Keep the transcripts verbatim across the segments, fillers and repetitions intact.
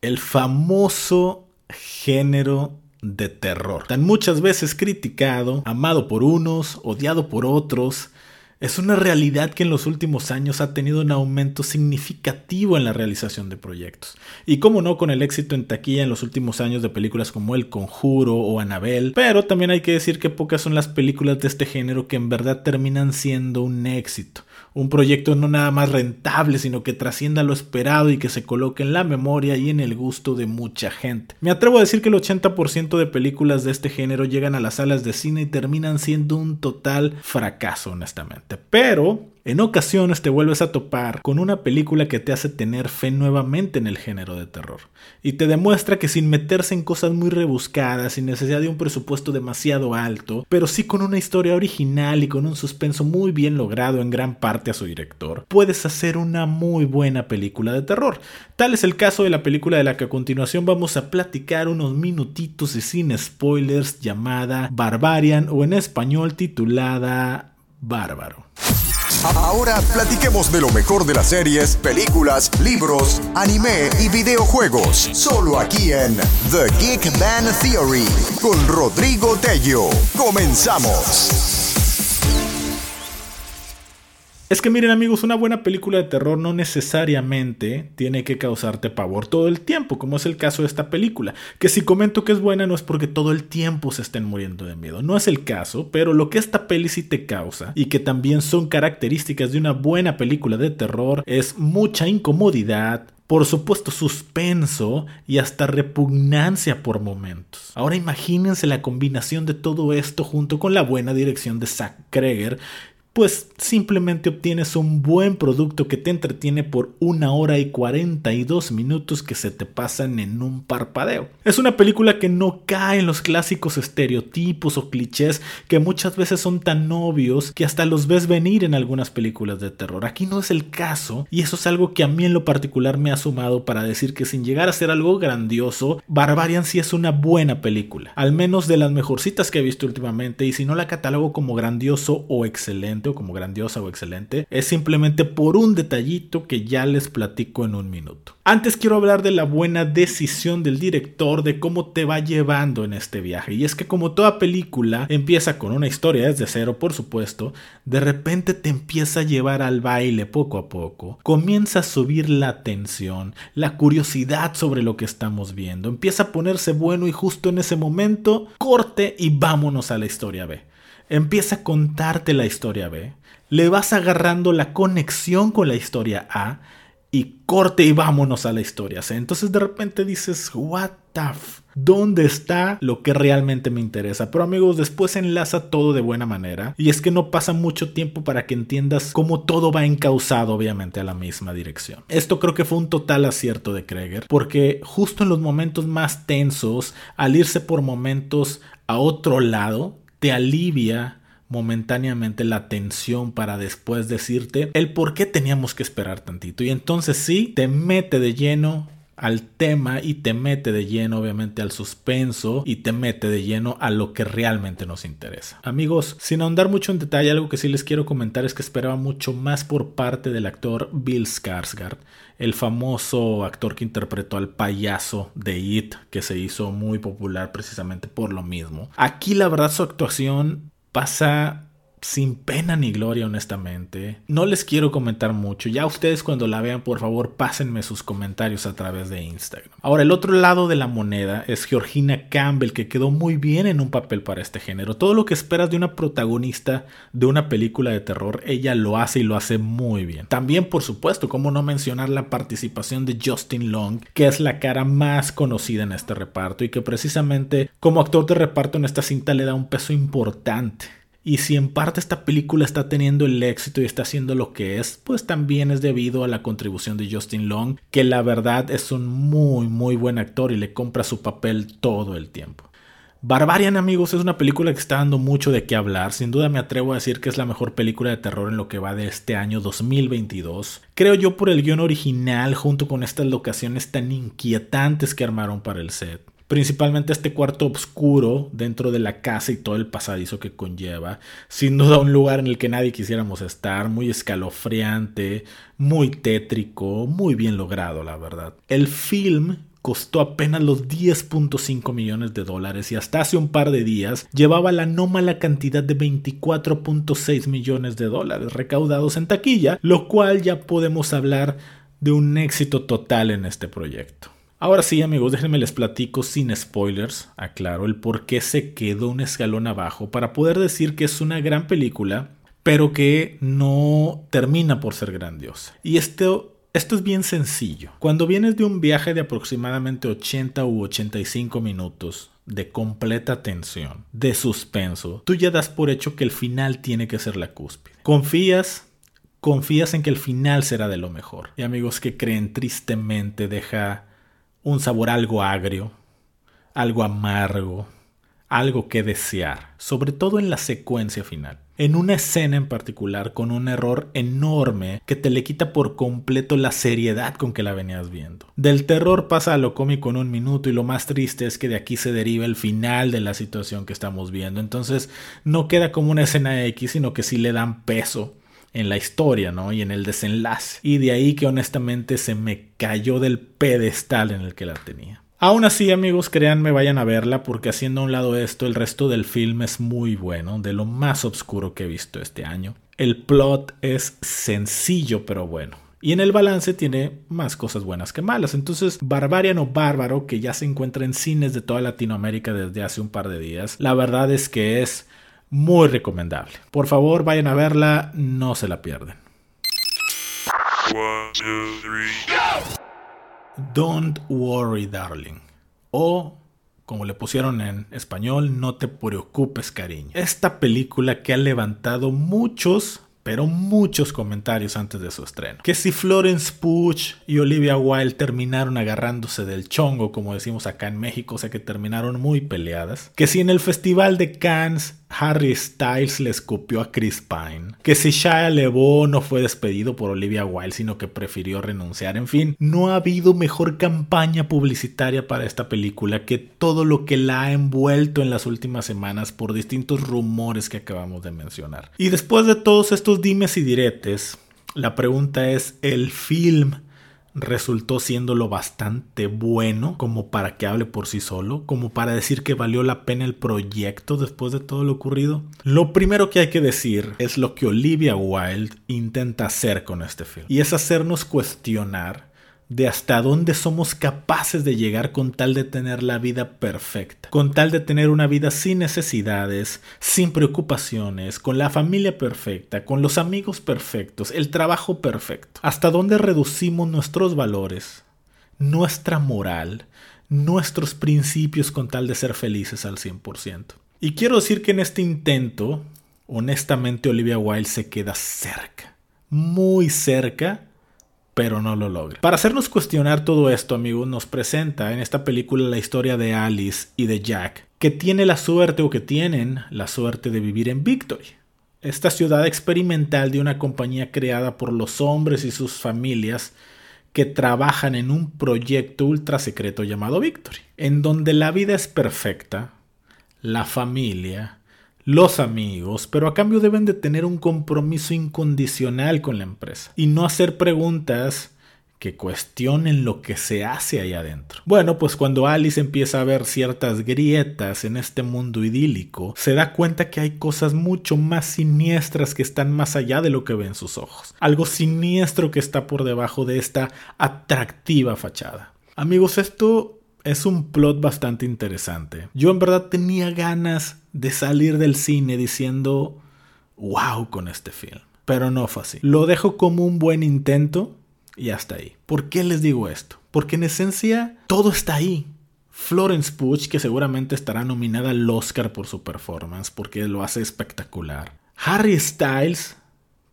el famoso género de terror, tan muchas veces criticado, amado por unos, odiado por otros. Es una realidad que en los últimos años ha tenido un aumento significativo en la realización de proyectos. Y cómo no, con el éxito en taquilla en los últimos años de películas como El Conjuro o Annabelle. Pero también hay que decir que pocas son las películas de este género que en verdad terminan siendo un éxito. Un proyecto no nada más rentable, sino que trascienda lo esperado y que se coloque en la memoria y en el gusto de mucha gente. Me atrevo a decir que el ochenta por ciento de películas de este género llegan a las salas de cine y terminan siendo un total fracaso, honestamente. Pero en ocasiones te vuelves a topar con una película que te hace tener fe nuevamente en el género de terror y te demuestra que sin meterse en cosas muy rebuscadas, sin necesidad de un presupuesto demasiado alto, pero sí con una historia original y con un suspenso muy bien logrado en gran parte a su director, puedes hacer una muy buena película de terror. Tal es el caso de la película de la que a continuación vamos a platicar unos minutitos y sin spoilers, llamada Barbarian, o en español titulada Bárbaro. Ahora platiquemos de lo mejor de las series, películas, libros, anime y videojuegos. Solo aquí en The Geek Man Theory con Rodrigo Tello. Comenzamos. Es que miren amigos, una buena película de terror no necesariamente tiene que causarte pavor todo el tiempo, como es el caso de esta película, que si comento que es buena no es porque todo el tiempo se estén muriendo de miedo, no es el caso, pero lo que esta peli sí te causa, y que también son características de una buena película de terror, es mucha incomodidad, por supuesto suspenso y hasta repugnancia por momentos. Ahora imagínense la combinación de todo esto junto con la buena dirección de Zack Cregger, pues simplemente obtienes un buen producto que te entretiene por una hora y cuarenta y dos minutos que se te pasan en un parpadeo. Es una película que no cae en los clásicos estereotipos o clichés que muchas veces son tan obvios que hasta los ves venir en algunas películas de terror. Aquí no es el caso, y eso es algo que a mí en lo particular me ha sumado para decir que sin llegar a ser algo grandioso, Barbarian sí es una buena película, al menos de las mejorcitas que he visto últimamente, y si no la catalogo como grandioso o excelente, como grandiosa o excelente, es simplemente por un detallito que ya les platico en un minuto. Antes quiero hablar de la buena decisión del director, de cómo te va llevando en este viaje, y es que como toda película empieza con una historia desde cero, por supuesto, de repente te empieza a llevar al baile poco a poco, comienza a subir la tensión, la curiosidad sobre lo que estamos viendo, empieza a ponerse bueno y justo en ese momento, corte y vámonos a la historia B. Empieza a contarte la historia B, le vas agarrando la conexión con la historia A y corte y vámonos a la historia C. Entonces de repente dices, what the f... ¿Dónde está lo que realmente me interesa? Pero amigos, después enlaza todo de buena manera, y es que no pasa mucho tiempo para que entiendas cómo todo va encauzado obviamente a la misma dirección. Esto creo que fue un total acierto de Cregger, porque justo en los momentos más tensos, al irse por momentos a otro lado, te alivia momentáneamente la tensión para después decirte el por qué teníamos que esperar tantito. Y entonces sí, te mete de lleno al tema y te mete de lleno obviamente al suspenso y te mete de lleno a lo que realmente nos interesa. Amigos, sin ahondar mucho en detalle, algo que sí les quiero comentar es que esperaba mucho más por parte del actor Bill Skarsgård, el famoso actor que interpretó al payaso de It, que se hizo muy popular precisamente por lo mismo. Aquí la verdad su actuación pasa sin pena ni gloria, honestamente. No les quiero comentar mucho. Ya ustedes cuando la vean, por favor, pásenme sus comentarios a través de Instagram. Ahora, el otro lado de la moneda es Georgina Campbell, que quedó muy bien en un papel para este género. Todo lo que esperas de una protagonista de una película de terror, ella lo hace y lo hace muy bien. También, por supuesto, cómo no mencionar la participación de Justin Long, que es la cara más conocida en este reparto y que precisamente como actor de reparto en esta cinta le da un peso importante. Y si en parte esta película está teniendo el éxito y está haciendo lo que es, pues también es debido a la contribución de Justin Long, que la verdad es un muy muy buen actor y le compra su papel todo el tiempo. Barbarian, amigos, es una película que está dando mucho de qué hablar. Sin duda me atrevo a decir que es la mejor película de terror en lo que va de este año dos mil veintidós. Creo yo por el guión original junto con estas locaciones tan inquietantes que armaron para el set. Principalmente este cuarto oscuro dentro de la casa y todo el pasadizo que conlleva. Sin duda un lugar en el que nadie quisiéramos estar. Muy escalofriante, muy tétrico, muy bien logrado la verdad. El film costó apenas los diez punto cinco millones de dólares y hasta hace un par de días llevaba la no mala cantidad de veinticuatro punto seis millones de dólares recaudados en taquilla, lo cual ya podemos hablar de un éxito total en este proyecto. Ahora sí, amigos, déjenme les platico sin spoilers, aclaro, el por qué se quedó un escalón abajo para poder decir que es una gran película, pero que no termina por ser grandiosa. Y esto... Esto es bien sencillo. Cuando vienes de un viaje de aproximadamente ochenta u ochenta y cinco minutos de completa tensión, de suspenso, tú ya das por hecho que el final tiene que ser la cúspide. Confías, confías en que el final será de lo mejor. Y amigos, que creen, tristemente deja un sabor algo agrio, algo amargo, algo que desear, sobre todo en la secuencia final. En una escena en particular con un error enorme que te le quita por completo la seriedad con que la venías viendo. Del terror pasa a lo cómico en un minuto y lo más triste es que de aquí se deriva el final de la situación que estamos viendo. Entonces no queda como una escena X, sino que sí le dan peso en la historia, ¿no? Y en el desenlace. Y de ahí que honestamente se me cayó del pedestal en el que la tenía. Aún así, amigos, créanme, vayan a verla porque haciendo a un lado esto, el resto del film es muy bueno, de lo más oscuro que he visto este año. El plot es sencillo, pero bueno. Y en el balance tiene más cosas buenas que malas. Entonces, Barbarian o Bárbaro, que ya se encuentra en cines de toda Latinoamérica desde hace un par de días, la verdad es que es muy recomendable. Por favor, vayan a verla, no se la pierden. One, two, three, go! Don't Worry, Darling, o como le pusieron en español, No te preocupes, cariño. Esta película que ha levantado muchos, pero muchos comentarios antes de su estreno. Que si Florence Pugh y Olivia Wilde terminaron agarrándose del chongo, como decimos acá en México, o sea que terminaron muy peleadas. Que si en el Festival de Cannes Harry Styles le escupió a Chris Pine. Que si Shia LaBeouf no fue despedido por Olivia Wilde, sino que prefirió renunciar. En fin, no ha habido mejor campaña publicitaria para esta película que todo lo que la ha envuelto en las últimas semanas por distintos rumores que acabamos de mencionar. Y después de todos estos dimes y diretes, la pregunta es, ¿el film resultó siendo lo bastante bueno como para que hable por sí solo, como para decir que valió la pena el proyecto después de todo lo ocurrido? Lo primero que hay que decir es lo que Olivia Wilde intenta hacer con este film, y es hacernos cuestionar de hasta dónde somos capaces de llegar con tal de tener la vida perfecta, con tal de tener una vida sin necesidades, sin preocupaciones, con la familia perfecta, con los amigos perfectos, el trabajo perfecto. Hasta dónde reducimos nuestros valores, nuestra moral, nuestros principios con tal de ser felices al cien por ciento. Y quiero decir que en este intento, honestamente, Olivia Wilde se queda cerca, muy cerca, pero no lo logra. Para hacernos cuestionar todo esto, amigos, nos presenta en esta película la historia de Alice y de Jack, que tiene la suerte o que tienen la suerte de vivir en Victory, esta ciudad experimental de una compañía creada por los hombres y sus familias que trabajan en un proyecto ultra secreto llamado Victory, en donde la vida es perfecta, la familia, los amigos, pero a cambio deben de tener un compromiso incondicional con la empresa y no hacer preguntas que cuestionen lo que se hace ahí adentro. Bueno, pues cuando Alice empieza a ver ciertas grietas en este mundo idílico, se da cuenta que hay cosas mucho más siniestras que están más allá de lo que ven sus ojos. Algo siniestro que está por debajo de esta atractiva fachada. Amigos, esto es un plot bastante interesante. Yo en verdad tenía ganas de salir del cine diciendo wow con este film, pero no fue así. Lo dejo como un buen intento y hasta ahí. ¿Por qué les digo esto? Porque en esencia todo está ahí. Florence Pugh, que seguramente estará nominada al Oscar por su performance porque lo hace espectacular. Harry Styles,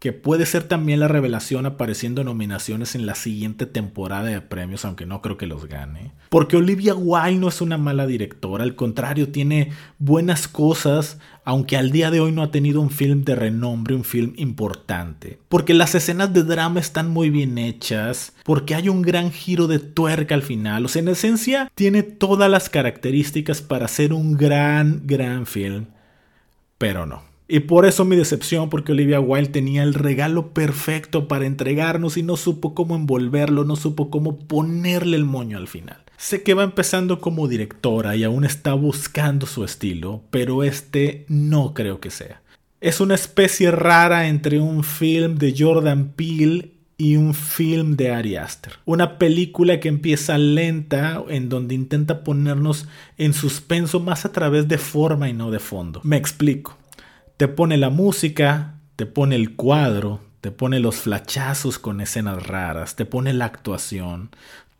que puede ser también la revelación, apareciendo en nominaciones en la siguiente temporada de premios, aunque no creo que los gane. Porque Olivia Wilde no es una mala directora, al contrario, tiene buenas cosas, aunque al día de hoy no ha tenido un film de renombre, un film importante. Porque las escenas de drama están muy bien hechas, porque hay un gran giro de tuerca al final. O sea, en esencia, tiene todas las características para ser un gran, gran film, pero no. Y por eso mi decepción, porque Olivia Wilde tenía el regalo perfecto para entregarnos y no supo cómo envolverlo, no supo cómo ponerle el moño al final. Sé que va empezando como directora y aún está buscando su estilo, pero este no creo que sea. Es una especie rara entre un film de Jordan Peele y un film de Ari Aster. Una película que empieza lenta, en donde intenta ponernos en suspenso más a través de forma y no de fondo. Me explico. Te pone la música, te pone el cuadro, te pone los flashazos con escenas raras, te pone la actuación.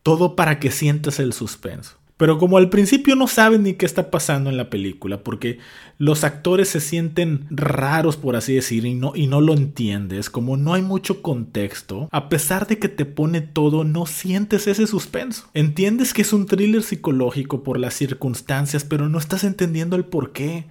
Todo para que sientas el suspenso. Pero como al principio no sabes ni qué está pasando en la película, porque los actores se sienten raros, por así decir, y no, y no lo entiendes, como no hay mucho contexto, a pesar de que te pone todo, no sientes ese suspenso. Entiendes que es un thriller psicológico por las circunstancias, pero no estás entendiendo el porqué.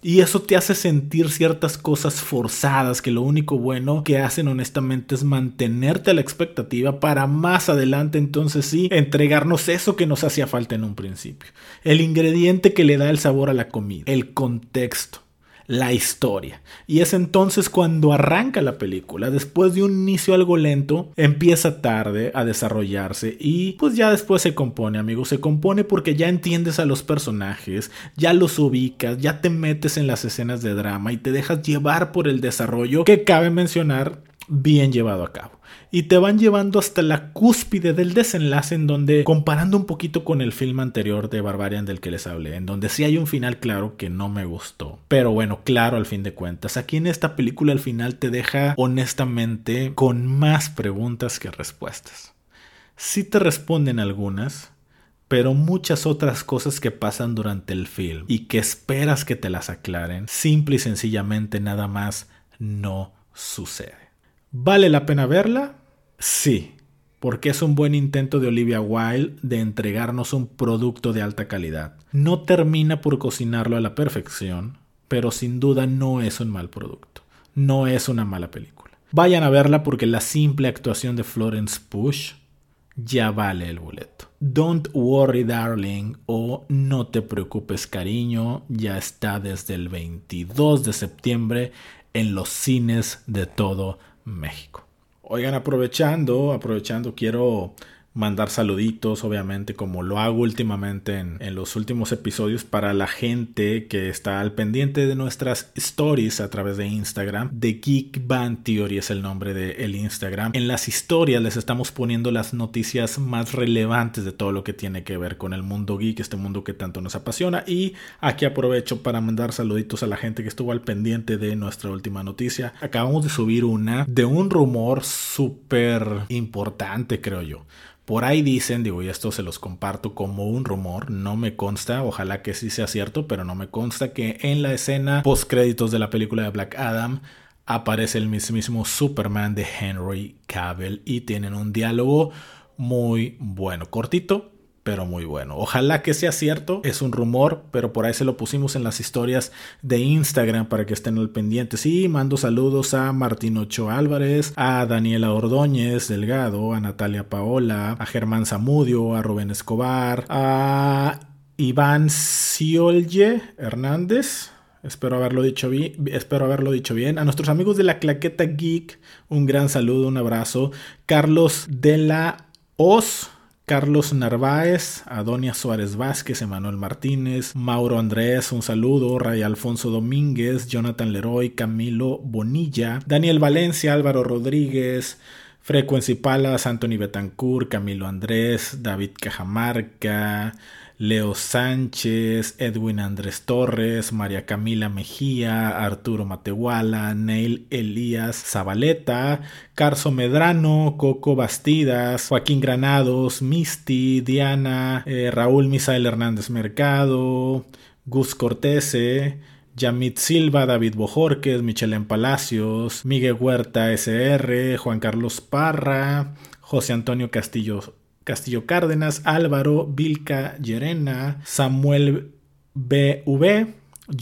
Y eso te hace sentir ciertas cosas forzadas que lo único bueno que hacen honestamente es mantenerte a la expectativa para más adelante entonces sí entregarnos eso que nos hacía falta en un principio. El ingrediente que le da el sabor a la comida, el contexto, la historia. Y es entonces cuando arranca la película, después de un inicio algo lento, empieza tarde a desarrollarse y pues ya después se compone, amigos, se compone porque ya entiendes a los personajes, ya los ubicas, ya te metes en las escenas de drama y te dejas llevar por el desarrollo que cabe mencionar bien llevado a cabo. Y te van llevando hasta la cúspide del desenlace, en donde, comparando un poquito con el film anterior de Barbarian del que les hablé, en donde sí hay un final claro que no me gustó, pero bueno, claro al fin de cuentas. Aquí en esta película al final te deja honestamente con más preguntas que respuestas. Sí te responden algunas, pero muchas otras cosas que pasan durante el film y que esperas que te las aclaren, simple y sencillamente nada más no sucede. ¿Vale la pena verla? Sí, porque es un buen intento de Olivia Wilde de entregarnos un producto de alta calidad. No termina por cocinarlo a la perfección, pero sin duda no es un mal producto. No es una mala película. Vayan a verla porque la simple actuación de Florence Pugh ya vale el boleto. Don't Worry, Darling, o No te preocupes, cariño, ya está desde el veintidós de septiembre en los cines de todo México. Oigan, aprovechando, aprovechando, quiero mandar saluditos, obviamente, como lo hago últimamente en, en los últimos episodios, para la gente que está al pendiente de nuestras stories a través de Instagram. The Geek Band Theory es el nombre del Instagram. En las historias les estamos poniendo las noticias más relevantes de todo lo que tiene que ver con el mundo geek, este mundo que tanto nos apasiona. Y aquí aprovecho para mandar saluditos a la gente que estuvo al pendiente de nuestra última noticia. Acabamos de subir una de un rumor súper importante, creo yo. Por ahí dicen, digo, y esto se los comparto como un rumor, no me consta, ojalá que sí sea cierto, pero no me consta, que en la escena postcréditos de la película de Black Adam aparece el mismísimo Superman de Henry Cavill y tienen un diálogo muy bueno, cortito, pero muy bueno. Ojalá que sea cierto, es un rumor, pero por ahí se lo pusimos en las historias de Instagram para que estén al pendiente. Sí, mando saludos a Martín Ocho Álvarez, a Daniela Ordóñez Delgado, a Natalia Paola, a Germán Zamudio, a Rubén Escobar, a Iván Ciolje Hernández. Espero haberlo dicho bien, espero haberlo dicho bien. A nuestros amigos de La Claqueta Geek, un gran saludo, un abrazo. Carlos de la Hoz, Carlos Narváez, Adonia Suárez Vázquez, Emanuel Martínez, Mauro Andrés, un saludo, Ray Alfonso Domínguez, Jonathan Leroy, Camilo Bonilla, Daniel Valencia, Álvaro Rodríguez, Frecuencia Palas, Anthony Betancourt, Camilo Andrés, David Cajamarca, Leo Sánchez, Edwin Andrés Torres, María Camila Mejía, Arturo Matehuala, Neil Elías Zabaleta, Carso Medrano, Coco Bastidas, Joaquín Granados, Misty, Diana, eh, Raúl Misael Hernández Mercado, Gus Cortese, Yamit Silva, David Bojorquez, Michelén Palacios, Miguel Huerta S R, Juan Carlos Parra, José Antonio Castillo Castillo Cárdenas, Álvaro Vilca Llerena, Samuel B V,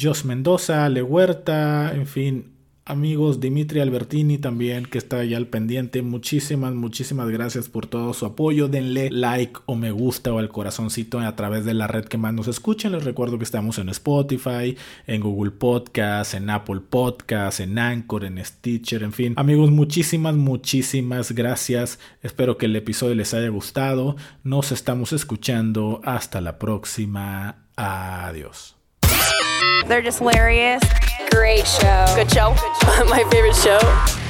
Jos Mendoza, Le Huerta, en fin, amigos, Dimitri Albertini también, que está ya al pendiente. Muchísimas, muchísimas gracias por todo su apoyo. Denle like o me gusta o el corazoncito a través de la red que más nos escuchen. Les recuerdo que estamos en Spotify, en Google Podcast, en Apple Podcast, en Anchor, en Stitcher, en fin. Amigos, muchísimas, muchísimas gracias. Espero que el episodio les haya gustado. Nos estamos escuchando. Hasta la próxima. Adiós. They're just hilarious. Great show. Good show. My favorite show.